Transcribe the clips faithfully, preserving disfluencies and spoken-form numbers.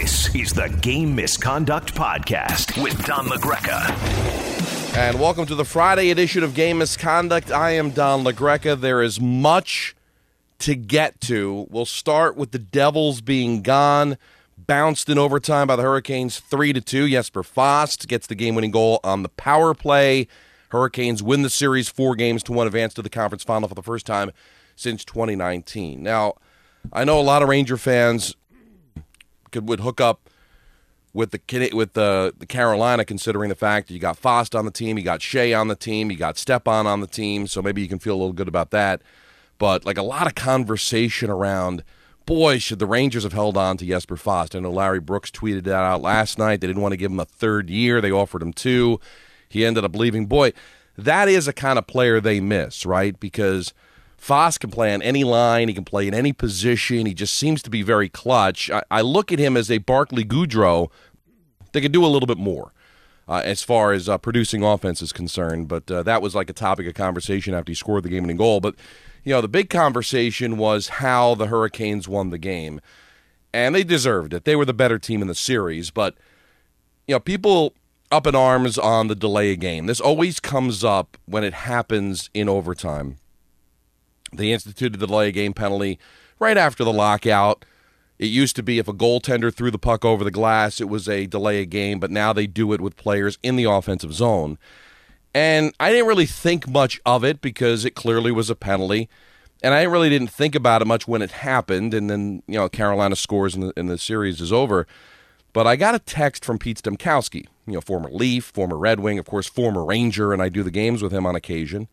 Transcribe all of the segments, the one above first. This is the Game Misconduct Podcast with Don LaGreca. And welcome to the Friday edition of Game Misconduct. I am Don LaGreca. There is much to get to. We'll start with the Devils being gone, bounced in overtime by the Hurricanes three to two. Jesper Fast gets the game-winning goal on the power play. Hurricanes win the series four games to one, advance to the conference final for the first time since twenty nineteen. Now, I know a lot of Ranger fans could would hook up with the with the, the Carolina, considering the fact that you got Fast on the team, you got Shea on the team, you got Stepan on the team, so maybe you can feel a little good about that. But like a lot of conversation around, boy, should the Rangers have held on to Jesper Fast? I know Larry Brooks tweeted that out last night. They didn't want to give him a third year. They offered him two. He ended up leaving. Boy, that is a kind of player they miss, right? Because Foss can play on any line. He can play in any position. He just seems to be very clutch. I, I look at him as a Barkley Goudreau. They could do a little bit more uh, as far as uh, producing offense is concerned, but uh, that was like a topic of conversation after he scored the game-winning goal. But, you know, the big conversation was how the Hurricanes won the game, and they deserved it. They were the better team in the series, but, you know, people up in arms on the delay of game. This always comes up when it happens in overtime. They instituted the delay game penalty right after the lockout. It used to be if a goaltender threw the puck over the glass, it was a delay game, but now they do it with players in the offensive zone. And I didn't really think much of it because it clearly was a penalty, and I really didn't think about it much when it happened, and then, you know, Carolina scores and the, and the series is over. But I got a text from Pete Stemkowski, you know, former Leaf, former Red Wing, of course, former Ranger, and I do the games with him on occasion.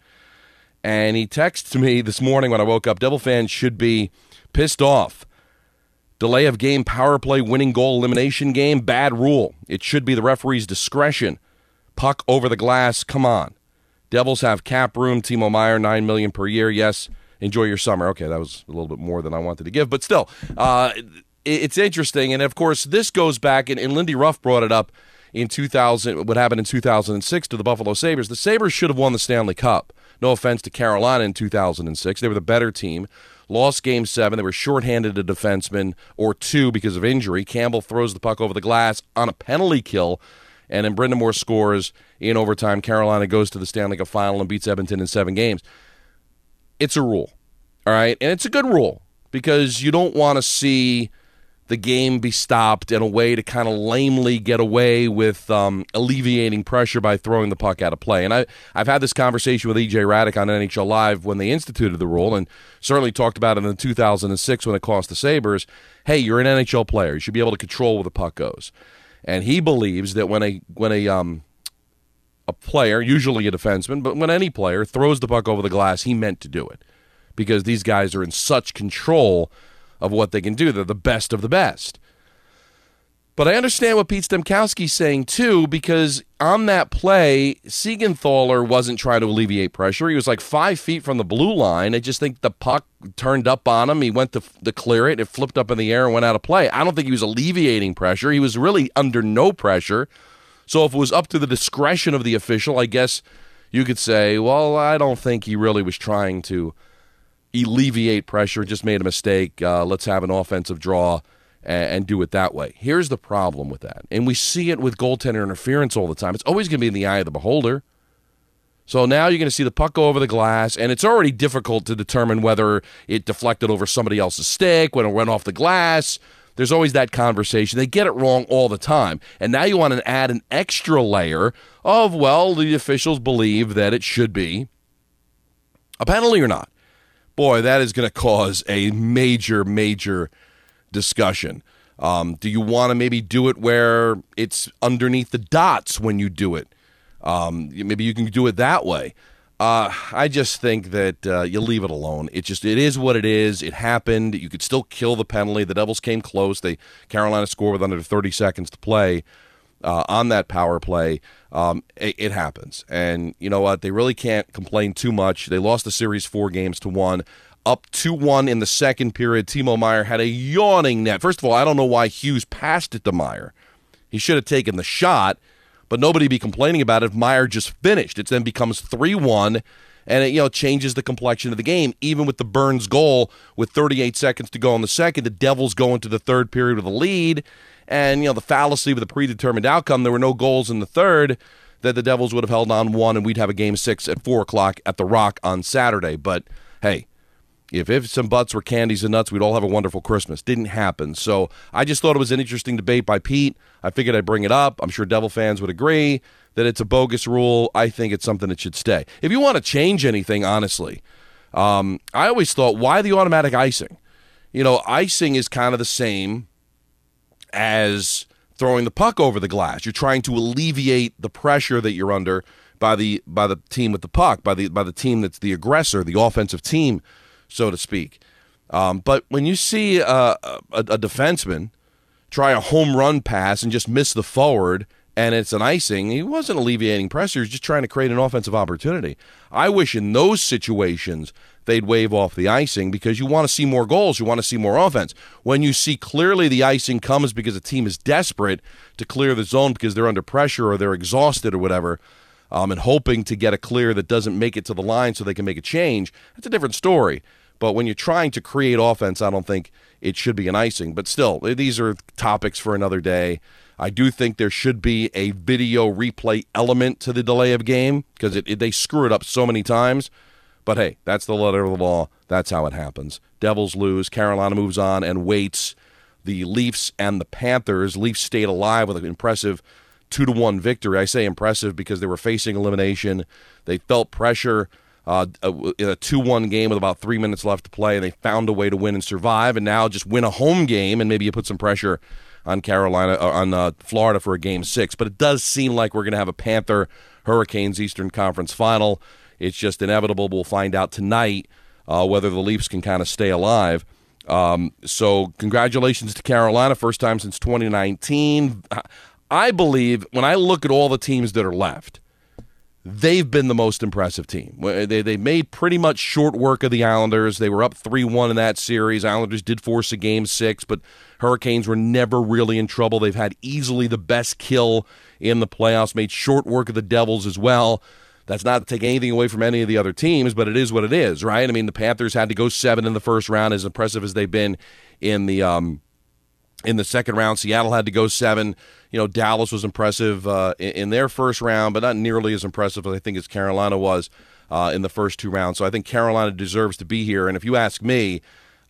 And he texted me this morning when I woke up, Devil fans should be pissed off. Delay of game, power play, winning goal, elimination game, bad rule. It should be the referee's discretion. Puck over the glass, come on. Devils have cap room, Timo Meier, nine million dollars per year. Yes, enjoy your summer. Okay, that was a little bit more than I wanted to give, but still, uh, it's interesting. And, of course, this goes back, and, and Lindy Ruff brought it up in two thousand, what happened in two thousand six to the Buffalo Sabres. The Sabres should have won the Stanley Cup. No offense to Carolina in two thousand six. They were the better team. Lost Game seven. They were shorthanded a defenseman or two because of injury. Campbell throws the puck over the glass on a penalty kill, and then Brind'Amour scores in overtime. Carolina goes to the Stanley Cup final and beats Edmonton in seven games. It's a rule, all right? And it's a good rule because you don't want to see the game be stopped in a way to kind of lamely get away with um, alleviating pressure by throwing the puck out of play. And I, I've had this conversation with E J. Raddick on N H L Live when they instituted the rule, and certainly talked about it in two thousand six when it cost the Sabres. Hey, you're an N H L player. You should be able to control where the puck goes. And he believes that when a when a um, a player, usually a defenseman, but when any player throws the puck over the glass, he meant to do it because these guys are in such control of what they can do. They're the best of the best. But I understand what Pete Stemkowski's saying, too, because on that play, Siegenthaler wasn't trying to alleviate pressure. He was like five feet from the blue line. I just think the puck turned up on him. He went to, to clear it. It flipped up in the air and went out of play. I don't think he was alleviating pressure. He was really under no pressure. So if it was up to the discretion of the official, I guess you could say, well, I don't think he really was trying to alleviate pressure, just made a mistake, uh, let's have an offensive draw and, and do it that way. Here's the problem with that, and we see it with goaltender interference all the time. It's always going to be in the eye of the beholder. So now you're going to see the puck go over the glass, and it's already difficult to determine whether it deflected over somebody else's stick, when it went off the glass. There's always that conversation. They get it wrong all the time. And now you want to add an extra layer of, well, the officials believe that it should be a penalty or not. Boy, that is going to cause a major, major discussion. Um, do you want to maybe do it where it's underneath the dots when you do it? Um, maybe you can do it that way. Uh, I just think that uh, you leave it alone. It just it is what it is. It happened. You could still kill the penalty. The Devils came close. They Carolina scored with under thirty seconds to play uh, on that power play. Um, it, it happens. And you know what? They really can't complain too much. They lost the series four games to one, up two one in the second period. Timo Meier had a yawning net. First of all, I don't know why Hughes passed it to Meier. He should have taken the shot, but nobody would be complaining about it if Meier just finished. It then becomes three one, and it, you know, changes the complexion of the game. Even with the Burns goal with thirty-eight seconds to go in the second, the Devils go into the third period with a lead, And, you know, the fallacy with the predetermined outcome, there were no goals in the third, that the Devils would have held on one, and we'd have a game six at four o'clock at the Rock on Saturday. But, hey, if ifs and buts were candies and nuts, we'd all have a wonderful Christmas. Didn't happen. So I just thought it was an interesting debate by Pete. I figured I'd bring it up. I'm sure Devil fans would agree that it's a bogus rule. I think it's something that should stay. If you want to change anything, honestly, um, I always thought, why the automatic icing? You know, icing is kind of the same as throwing the puck over the glass. You're trying to alleviate the pressure that you're under by the by the team with the puck, by the by the team that's the aggressor, the offensive team, so to speak. Um, but when you see a, a, a defenseman try a home run pass and just miss the forward, and it's an icing, he wasn't alleviating pressure. He was just trying to create an offensive opportunity. I wish in those situations they'd wave off the icing, because you want to see more goals. You want to see more offense. When you see clearly the icing comes because a team is desperate to clear the zone because they're under pressure or they're exhausted or whatever, um, and hoping to get a clear that doesn't make it to the line so they can make a change, that's a different story. But when you're trying to create offense, I don't think it should be an icing. But still, these are topics for another day. I do think there should be a video replay element to the delay of game, because it, it, they screw it up so many times. But, hey, that's the letter of the law. That's how it happens. Devils lose. Carolina moves on and waits. The Leafs and the Panthers. Leafs stayed alive with an impressive two to one victory. I say impressive because they were facing elimination. They felt pressure uh, in a two one game with about three minutes left to play, and they found a way to win and survive, and now just win a home game, and maybe you put some pressure on Carolina, uh, on uh, Florida for a game six. But it does seem like we're going to have a Panther-Hurricanes Eastern Conference final. It's just inevitable. We'll find out tonight uh, whether the Leafs can kind of stay alive. Um, so congratulations to Carolina, first time since twenty nineteen. I believe when I look at all the teams that are left, they've been the most impressive team. They, they made pretty much short work of the Islanders. They were up three one in that series. Islanders did force a game six, but Hurricanes were never really in trouble. They've had easily the best kill in the playoffs, made short work of the Devils as well. That's not to take anything away from any of the other teams, but it is what it is, right? I mean, the Panthers had to go seven in the first round, as impressive as they've been in the um, in the second round. Seattle had to go seven. You know, Dallas was impressive uh, in, in their first round, but not nearly as impressive, I think, as Carolina was uh, in the first two rounds. So I think Carolina deserves to be here. And if you ask me,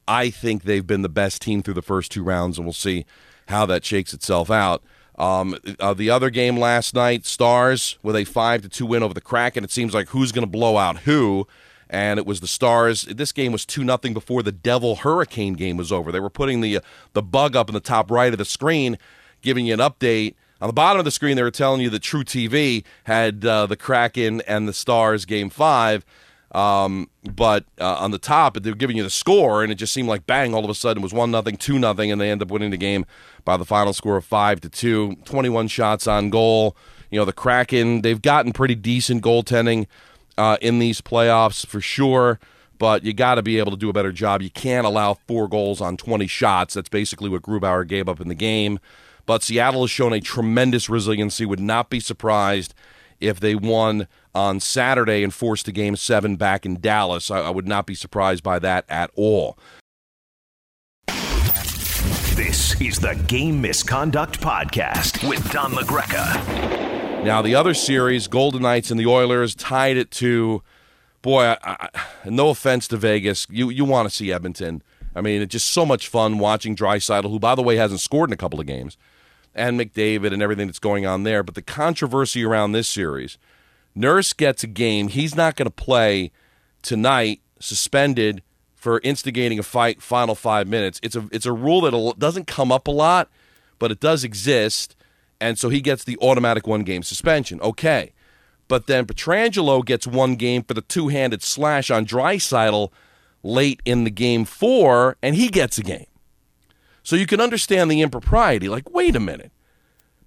I think they've been the best team through the first two rounds, and we'll see how that shakes itself out. Um, uh, the other game last night, Stars with a five to two win over the Kraken. It seems like who's going to blow out who, and it was the Stars. This game was two nothing before the Devil-Hurricane game was over. They were putting the, uh, the bug up in the top right of the screen, giving you an update. On the bottom of the screen, they were telling you that True T V had uh, the Kraken and the Stars game five. Um, but uh, on the top, they were giving you the score, and it just seemed like, bang, all of a sudden it was one nothing, two nothing, and they end up winning the game by the final score of five to two, twenty-one shots on goal. You know, the Kraken, they've gotten pretty decent goaltending uh, in these playoffs for sure, but you got to be able to do a better job. You can't allow four goals on twenty shots. That's basically what Grubauer gave up in the game. But Seattle has shown a tremendous resiliency. Would not be surprised if they won on Saturday and forced a game seven back in Dallas. I, I would not be surprised by that at all. This is the Game Misconduct Podcast with Don LaGreca. Now, the other series, Golden Knights and the Oilers, tied it to, boy, I, I, no offense to Vegas, you, you want to see Edmonton. I mean, it's just so much fun watching Draisaitl, who, by the way, hasn't scored in a couple of games, and McDavid and everything that's going on there. But the controversy around this series, Nurse gets a game. He's not going to play tonight, suspended for instigating a fight, final five minutes. It's a it's a rule that doesn't come up a lot, but it does exist, and so he gets the automatic one-game suspension. Okay. But then Petrangelo gets one game for the two-handed slash on Draisaitl late in the game four, and he gets a game. So you can understand the impropriety. Like, wait a minute.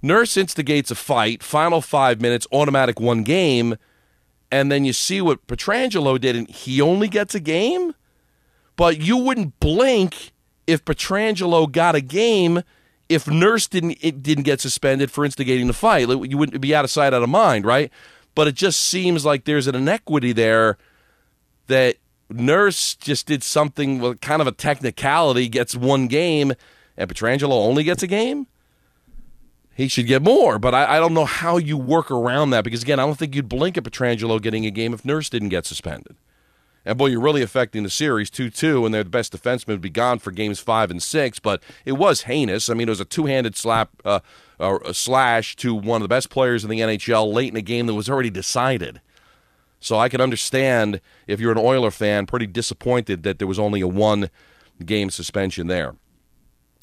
Nurse instigates a fight, final five minutes, automatic one game, and then you see what Petrangelo did, and he only gets a game? But you wouldn't blink if Petrangelo got a game if Nurse didn't it didn't get suspended for instigating the fight. You wouldn't be out of sight, out of mind, right? But it just seems like there's an inequity there that Nurse just did something, well, kind of a technicality, gets one game, and Petrangelo only gets a game? he should get more. But I, I don't know how you work around that, because, again, I don't think you'd blink at Petrangelo getting a game if Nurse didn't get suspended. And, boy, you're really affecting the series two two, and their best defenseman would be gone for games five and six. But it was heinous. I mean, it was a two-handed slap, uh, uh, a slash to one of the best players in the N H L late in a game that was already decided. So I can understand, if you're an Oiler fan, pretty disappointed that there was only a one-game suspension there.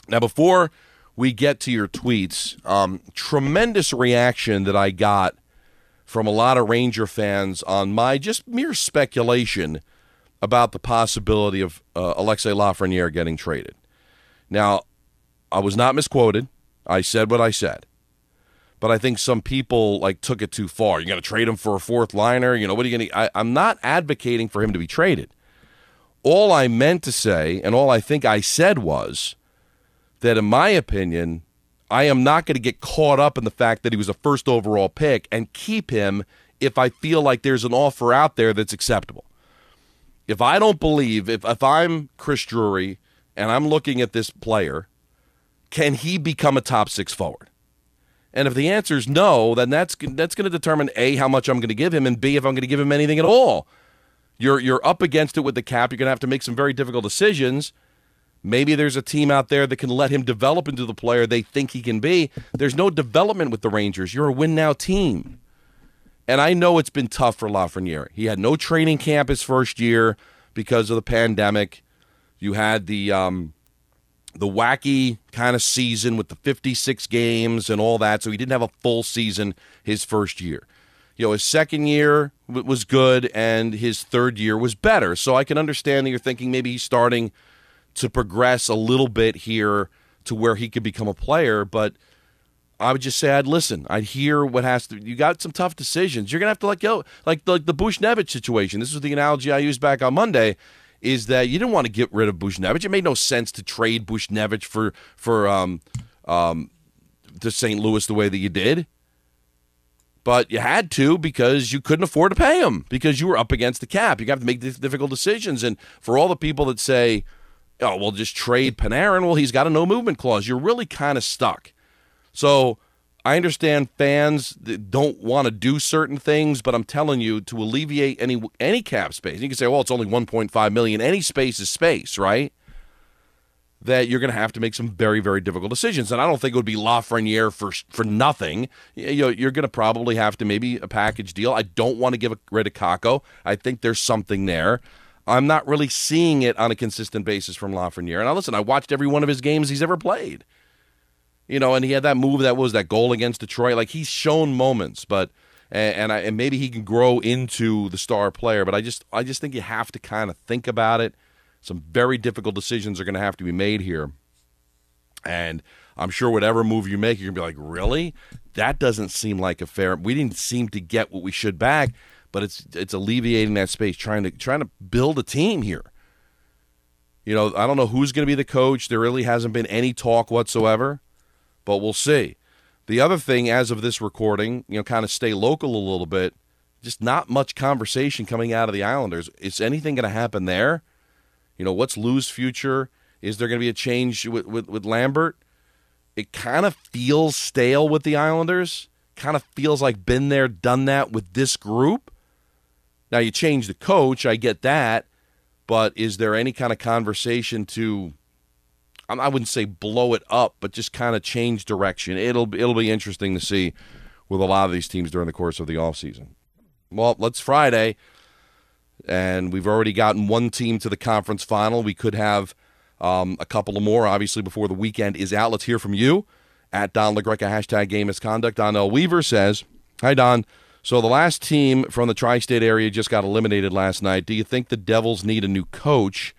Now, before we get to your tweets, um, tremendous reaction that I got from a lot of Ranger fans on my just mere speculation about the possibility of uh, Alexei Lafreniere getting traded. Now, I was not misquoted. I said what I said. But I think some people like took it too far. You're going to trade him for a fourth liner? You know, what are you going to... I'm not advocating for him to be traded. All I meant to say, and all I think I said, was that, in my opinion, I am not going to get caught up in the fact that he was a first overall pick and keep him if I feel like there's an offer out there that's acceptable. If I don't believe, if, if I'm Chris Drury and I'm looking at this player, can he become a top six forward? And if the answer is no, then that's that's going to determine, A, how much I'm going to give him, and B, if I'm going to give him anything at all. You're you're up against it with the cap. You're going to have to make some very difficult decisions. Maybe there's a team out there that can let him develop into the player they think he can be. There's no development with the Rangers. You're a win-now team. And I know it's been tough for Lafreniere. He had no training camp his first year because of the pandemic. You had the um, the wacky kind of season with the fifty-six games and all that, so he didn't have a full season his first year. You know, his second year was good, and his third year was better. So I can understand that you're thinking maybe he's starting to progress a little bit here to where he could become a player. But I would just say, I'd listen. I'd hear what has to... You got some tough decisions. You're going to have to let go. Like, like the Bushnevich situation. This was the analogy I used back on Monday, is that you didn't want to get rid of Bushnevich. It made no sense to trade Bushnevich for, for um, um, to Saint Louis the way that you did. But you had to, because you couldn't afford to pay him, because you were up against the cap. You have to make difficult decisions. And for all the people that say, oh, well, just trade Panarin, well, he's got a no-movement clause, you're really kind of stuck. So I understand fans that don't want to do certain things, but I'm telling you, to alleviate any any cap space, you can say, well, it's only one point five million dollars. Any space is space, right? That you're going to have to make some very, very difficult decisions. And I don't think it would be Lafreniere for for nothing. You know, you're going to probably have to maybe a package deal. I don't want to give rid of Kakko. I think there's something there. I'm not really seeing it on a consistent basis from Lafreniere. And I listen, I watched every one of his games he's ever played. You know, and he had that move, that was that goal against Detroit. Like, he's shown moments, but and and, I, and maybe he can grow into the star player. But I just I just think you have to kind of think about it. Some very difficult decisions are going to have to be made here. And I'm sure whatever move you make, you're going to be like, really? That doesn't seem like a fair... We didn't seem to get what we should back. But it's it's alleviating that space, trying to trying to build a team here. You know, I don't know who's going to be the coach. There really hasn't been any talk whatsoever, but we'll see. The other thing, as of this recording, you know, kind of stay local a little bit, just not much conversation coming out of the Islanders. Is anything going to happen there? You know, what's Lou's future? Is there going to be a change with, with, with Lambert? It kind of feels stale with the Islanders. Kind of feels like been there, done that with this group. Now, you change the coach, I get that, but is there any kind of conversation to, I wouldn't say blow it up, but just kind of change direction? It'll it'll be interesting to see with a lot of these teams during the course of the offseason. Well, it's Friday, and we've already gotten one team to the conference final. We could have um, a couple of more, obviously, before the weekend is out. Let's hear from you. At Don LaGreca, hashtag game misconduct. Donnell Weaver says, hi, Don. So the last team from the tri-state area just got eliminated last night. Do you think the Devils need a new coach?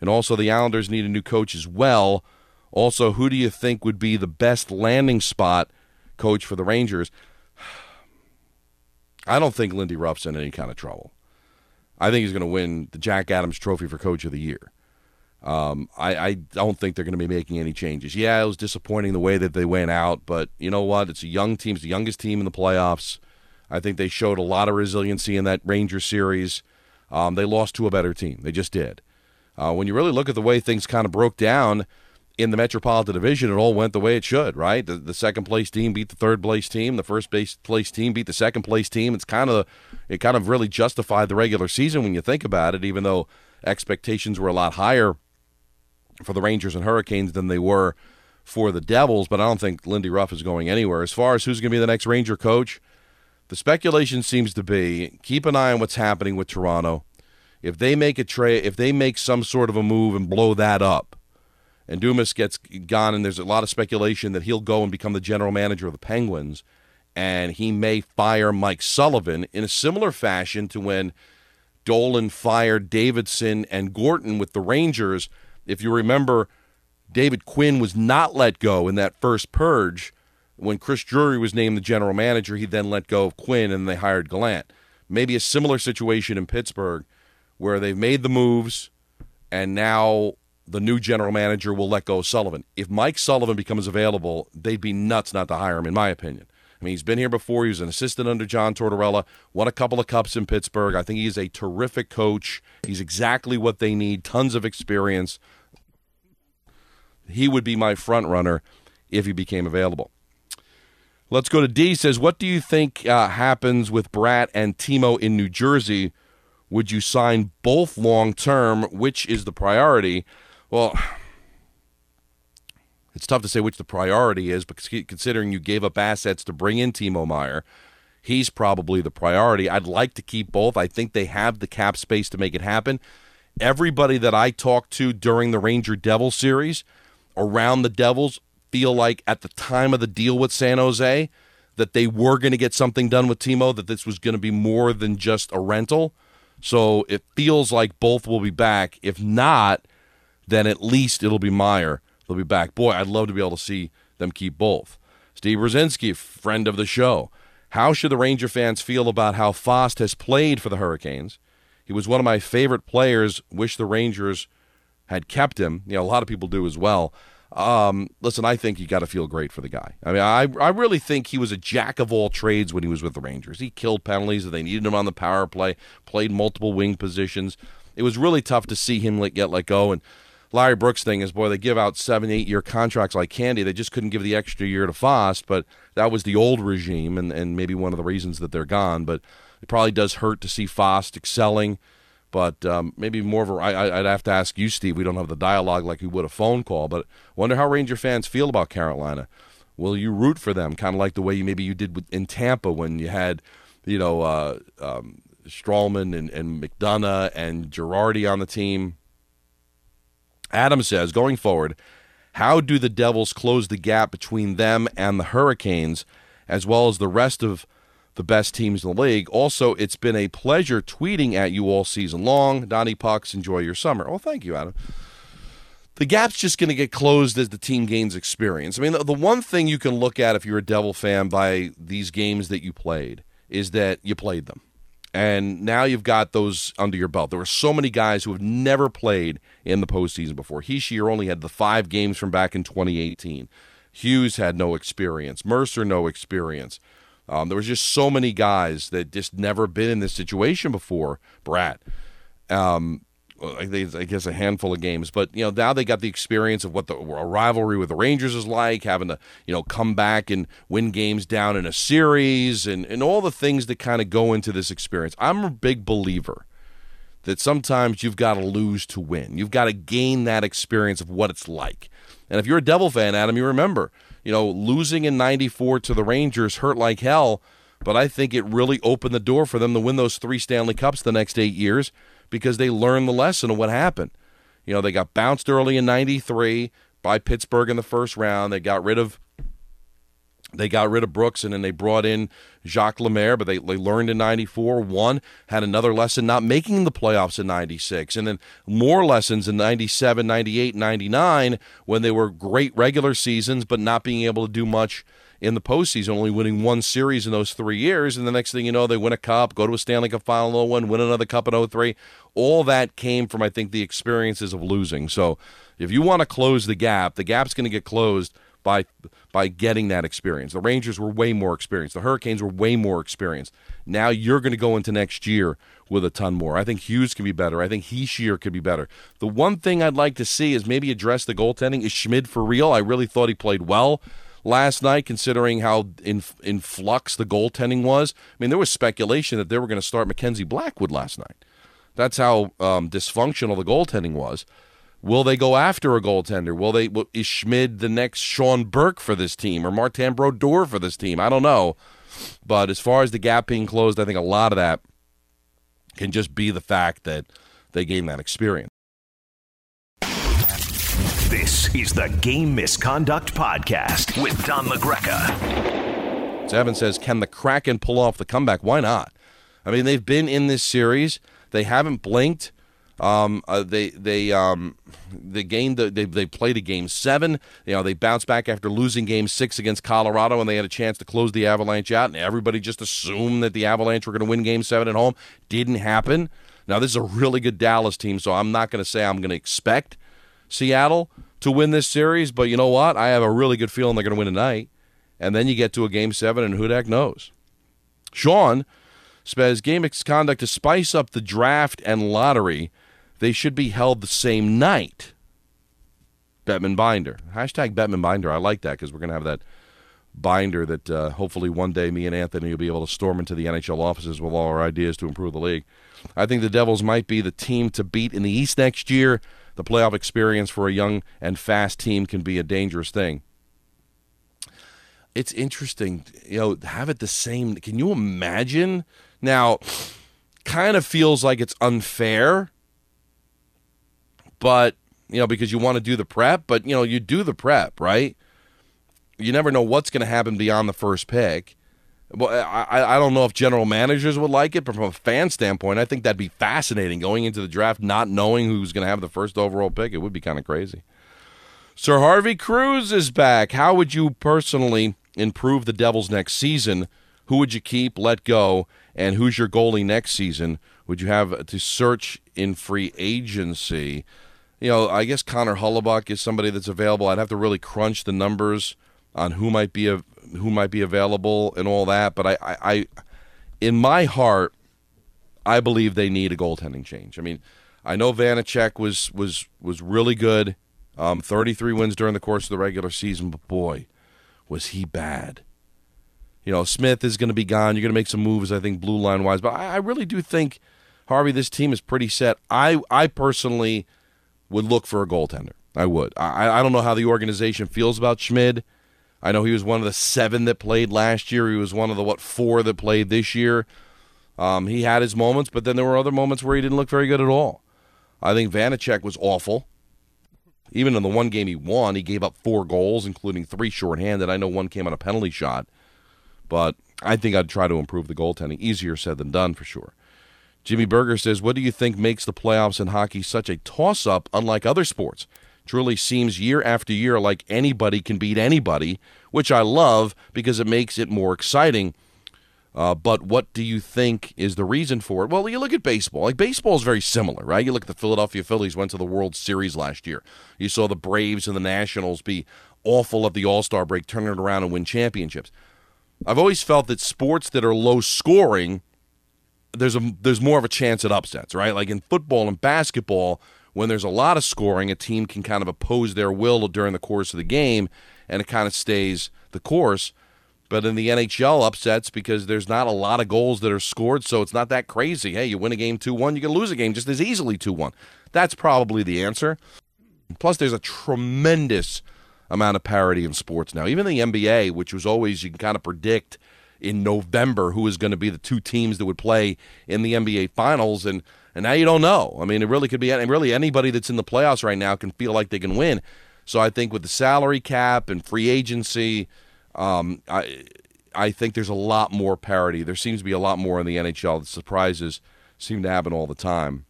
And also the Islanders need a new coach as well. Also, who do you think would be the best landing spot coach for the Rangers? I don't think Lindy Ruff's in any kind of trouble. I think he's going to win the Jack Adams Trophy for Coach of the Year. Um, I, I don't think they're going to be making any changes. Yeah, it was disappointing the way that they went out, but you know what? It's a young team. It's the youngest team in the playoffs. I think they showed a lot of resiliency in that Rangers series. Um, they lost to a better team. They just did. Uh, when you really look at the way things kind of broke down, in the Metropolitan Division, it all went the way it should, right? The, the second-place team beat the third-place team. The first-place team beat the second-place team. It's kind of it kind of really justified the regular season when you think about it, even though expectations were a lot higher for the Rangers and Hurricanes than they were for the Devils, but I don't think Lindy Ruff is going anywhere. As far as who's going to be the next Ranger coach, the speculation seems to be keep an eye on what's happening with Toronto. If they make a trade, if they make some sort of a move and blow that up, and Dumas gets gone, and there's a lot of speculation that he'll go and become the general manager of the Penguins, and he may fire Mike Sullivan in a similar fashion to when Dolan fired Davidson and Gorton with the Rangers. If you remember, David Quinn was not let go in that first purge. When Chris Drury was named the general manager, he then let go of Quinn, and they hired Gallant. Maybe a similar situation in Pittsburgh where they've made the moves, and now the new general manager will let go of Sullivan. If Mike Sullivan becomes available, they'd be nuts not to hire him, in my opinion. I mean, he's been here before. He was an assistant under John Tortorella, won a couple of cups in Pittsburgh. I think he's a terrific coach. He's exactly what they need, tons of experience. He would be my front runner if he became available. Let's go to D. Says, what do you think uh, happens with Brat and Timo in New Jersey? Would you sign both long-term? Which is the priority? Well, it's tough to say which the priority is, because considering you gave up assets to bring in Timo Meier, he's probably the priority. I'd like to keep both. I think they have the cap space to make it happen. Everybody that I talked to during the Ranger Devils series around the Devils feel like at the time of the deal with San Jose that they were going to get something done with Timo, that this was going to be more than just a rental. So it feels like both will be back. If not, then at least it'll be Meier. They'll be back. Boy, I'd love to be able to see them keep both. Steve Brzezinski, friend of the show. How should the Ranger fans feel about how Fast has played for the Hurricanes? He was one of my favorite players. Wish the Rangers had kept him. You know, a lot of people do as well. Um, listen, I think you got to feel great for the guy. I mean, I I really think he was a jack of all trades when he was with the Rangers. He killed penalties, and they needed him on the power play, played multiple wing positions. It was really tough to see him get let go. And Larry Brooks' thing is, boy, they give out seven, eight-year contracts like candy. They just couldn't give the extra year to Fast, but that was the old regime and, and maybe one of the reasons that they're gone. But it probably does hurt to see Fast excelling. But um, maybe more of a, I, I'd have to ask you, Steve. We don't have the dialogue like we would a phone call, but wonder how Ranger fans feel about Carolina. Will you root for them, kind of like the way you, maybe you did with, in Tampa when you had, you know, uh, um, Strollman and, and McDonough and Girardi on the team? Adam says, going forward, how do the Devils close the gap between them and the Hurricanes, as well as the rest of the best teams in the league? Also, it's been a pleasure tweeting at you all season long. Donnie Pucks, enjoy your summer. Oh, thank you, Adam. The gap's just going to get closed as the team gains experience. I mean, the, the one thing you can look at if you're a Devil fan by these games that you played is that you played them. And now you've got those under your belt. There were so many guys who have never played in the postseason before. Hischier only had the five games from back in twenty eighteen. Hughes had no experience. Mercer, no experience. Um, there was just so many guys that just never been in this situation before. Brat, um, I, think, I guess a handful of games. But, you know, now they got the experience of what the a rivalry with the Rangers is like, having to, you know, come back and win games down in a series and, and all the things that kind of go into this experience. I'm a big believer that sometimes you've got to lose to win. You've got to gain that experience of what it's like. And if you're a Devil fan, Adam, you remember, you know, losing in ninety-four to the Rangers hurt like hell, but I think it really opened the door for them to win those three Stanley Cups the next eight years because they learned the lesson of what happened. You know, they got bounced early in ninety-three by Pittsburgh in the first round. They got rid of They got rid of Brooks, and then they brought in Jacques Lemaire, but they, they learned in ninety-four. One, had another lesson not making the playoffs in ninety-six, and then more lessons in ninety-seven, ninety-eight, ninety-nine when they were great regular seasons but not being able to do much in the postseason, only winning one series in those three years. And the next thing you know, they win a cup, go to a Stanley Cup final in oh one, win another cup in oh three. All that came from, I think, the experiences of losing. So if you want to close the gap, the gap's going to get closed by by getting that experience. The Rangers were way more experienced. The Hurricanes were way more experienced. Now you're going to go into next year with a ton more. I think Hughes could be better. I think Hischier could be better. The one thing I'd like to see is maybe address the goaltending. Is Schmid for real? I really thought he played well last night, considering how in, in flux the goaltending was. I mean, there was speculation that they were going to start Mackenzie Blackwood last night. That's how um, dysfunctional the goaltending was. Will they go after a goaltender? Will they? Will, is Schmid the next Sean Burke for this team or Martin Brodeur for this team? I don't know. But as far as the gap being closed, I think a lot of that can just be the fact that they gained that experience. This is the Game Misconduct Podcast with Don LaGreca. Evan says, can the Kraken pull off the comeback? Why not? I mean, they've been in this series. They haven't blinked. Um, uh, they they um, the game the, they they played a game seven. You know, they bounced back after losing game six against Colorado, and they had a chance to close the Avalanche out. And everybody just assumed that the Avalanche were going to win game seven at home. Didn't happen. Now this is a really good Dallas team, so I'm not going to say I'm going to expect Seattle to win this series. But you know what? I have a really good feeling they're going to win tonight. And then you get to a game seven, and who the heck knows? Sean says, game misconduct to spice up the draft and lottery. They should be held the same night. Bettman Binder. Hashtag Bettman Binder. I like that because we're going to have that binder that uh, hopefully one day me and Anthony will be able to storm into the N H L offices with all our ideas to improve the league. I think the Devils might be the team to beat in the East next year. The playoff experience for a young and fast team can be a dangerous thing. It's interesting. You know, have it the same. Can you imagine? Now, kind of feels like it's unfair. But, you know, because you want to do the prep, but, you know, you do the prep, right? You never know what's going to happen beyond the first pick. Well, I, I don't know if general managers would like it, but from a fan standpoint, I think that'd be fascinating going into the draft, not knowing who's going to have the first overall pick. It would be kind of crazy. Sir Harvey Crews is back. How would you personally improve the Devils next season? Who would you keep, let go, and who's your goalie next season? Would you have to search in free agency? You know, I guess Connor Hellebuyck is somebody that's available. I'd have to really crunch the numbers on who might be a, who might be available and all that. But I, I, I, in my heart, I believe they need a goaltending change. I mean, I know Vanacek was was was really good, um, thirty-three wins during the course of the regular season. But boy, was he bad. You know, Smith is going to be gone. You're going to make some moves, I think, blue line wise. But I, I really do think, Harvey, this team is pretty set. I, I personally would look for a goaltender. I would. I, I don't know how the organization feels about Schmid. I know he was one of the seven that played last year. He was one of the, what, four that played this year. Um, he had his moments, but then there were other moments where he didn't look very good at all. I think Vanacek was awful. Even in the one game he won, he gave up four goals, including three shorthanded. I know one came on a penalty shot. But I think I'd try to improve the goaltending. Easier said than done, for sure. Jimmy Berger says, what do you think makes the playoffs in hockey such a toss-up unlike other sports? Truly seems year after year like anybody can beat anybody, which I love because it makes it more exciting. Uh, but what do you think is the reason for it? Well, you look at baseball. Like, baseball is very similar, right? You look at the Philadelphia Phillies went to the World Series last year. You saw the Braves and the Nationals be awful at the All-Star break, turn it around and win championships. I've always felt that sports that are low scoring, there's a there's more of a chance at upsets, right? Like in football and basketball, when there's a lot of scoring, a team can kind of oppose their will during the course of the game, and it kind of stays the course. But in the N H L, upsets, because there's not a lot of goals that are scored, so it's not that crazy. Hey, you win a game two one, you can lose a game just as easily two one. That's probably the answer. Plus, there's a tremendous amount of parity in sports now. Even the N B A, which was always, you can kind of predict in November who is going to be the two teams that would play in the N B A Finals, and and now you don't know. I mean, it really could be, and really anybody that's in the playoffs right now can feel like they can win. So I think with the salary cap and free agency, um, I I think there's a lot more parity. There seems to be a lot more in the N H L. The surprises seem to happen all the time.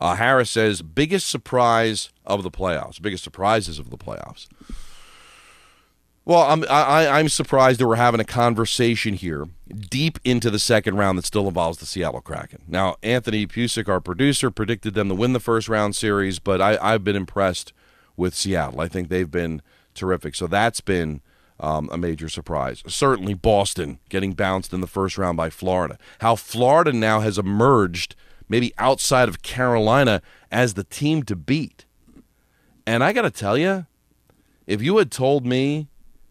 Uh, Harris says, biggest surprise of the playoffs, biggest surprises of the playoffs. Well, I'm I, I'm surprised that we're having a conversation here deep into the second round that still involves the Seattle Kraken. Now, Anthony Pusick, our producer, predicted them to win the first round series, but I, I've been impressed with Seattle. I think they've been terrific. So that's been um, a major surprise. Certainly Boston getting bounced in the first round by Florida. How Florida now has emerged, maybe outside of Carolina, as the team to beat. And I got to tell you, if you had told me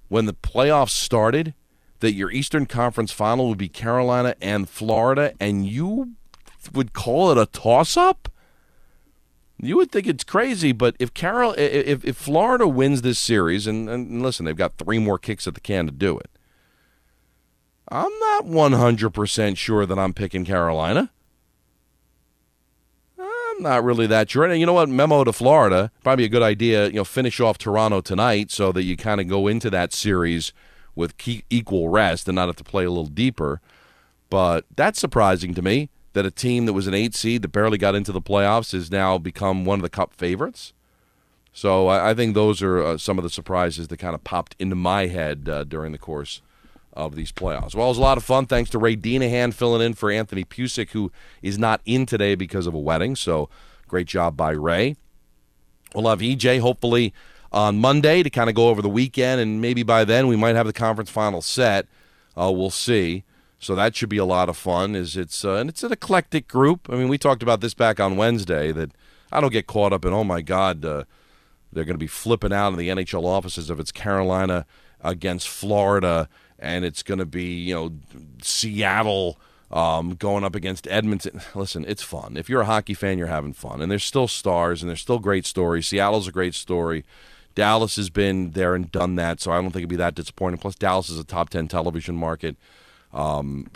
when the playoffs started that your Eastern Conference final would be Carolina and Florida, and you would call it a toss-up, you would think it's crazy. But if Carol, if, if Florida wins this series, and, and listen, they've got three more kicks at the can to do it, I'm not one hundred percent sure that I'm picking Carolina. I'm not really that sure. And you know what? Memo to Florida, probably a good idea, you know, finish off Toronto tonight so that you kind of go into that series with equal rest and not have to play a little deeper. But that's surprising to me, that a team that was an eight seed that barely got into the playoffs has now become one of the Cup favorites. So I think those are uh, some of the surprises that kind of popped into my head uh, during the course of these playoffs. Well, it was a lot of fun. Thanks to Ray Dinahan filling in for Anthony Pusick, who is not in today because of a wedding. So great job by Ray. We'll have E J hopefully on Monday to kind of go over the weekend, and maybe by then we might have the conference final set. Uh, we'll see. So that should be a lot of fun. Is it's uh, and it's an eclectic group. I mean, we talked about this back on Wednesday, that I don't get caught up in, oh, my God, uh, they're going to be flipping out in the N H L offices if it's Carolina against Florida, and it's going to be, you know, Seattle um, going up against Edmonton. Listen, it's fun. If you're a hockey fan, you're having fun. And there's still stars, and there's still great stories. Seattle's a great story. Dallas has been there and done that, so I don't think it'd be that disappointing. Plus, Dallas is a top ten television market. Um,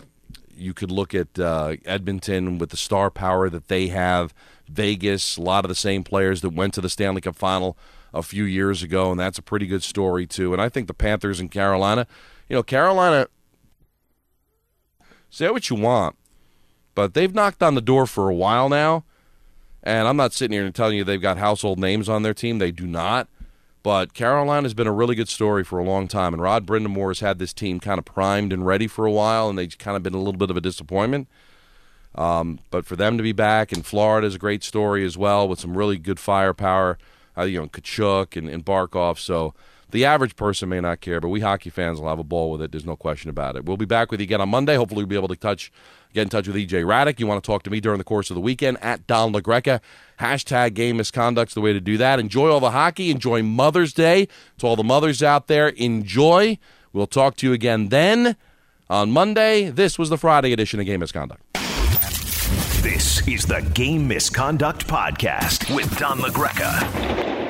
you could look at uh, Edmonton with the star power that they have. Vegas, a lot of the same players that went to the Stanley Cup final a few years ago, and that's a pretty good story, too. And I think the Panthers and Carolina, you know, Carolina, say what you want, but they've knocked on the door for a while now, and I'm not sitting here and telling you they've got household names on their team. They do not. But Carolina's been a really good story for a long time, and Rod Brind'Amour has had this team kind of primed and ready for a while, and they've kind of been a little bit of a disappointment. Um, but for them to be back, and Florida's a great story as well, with some really good firepower, uh, you know, Kachuk and, and Barkov. So the average person may not care, but we hockey fans will have a ball with it. There's no question about it. We'll be back with you again on Monday. Hopefully we'll be able to touch, get in touch with E J Raddick. You want to talk to me during the course of the weekend, at Don LaGreca. Hashtag game misconduct's the way to do that. Enjoy all the hockey. Enjoy Mother's Day. To all the mothers out there, enjoy. We'll talk to you again then on Monday. This was the Friday edition of Game Misconduct. This is the Game Misconduct Podcast with Don LaGreca.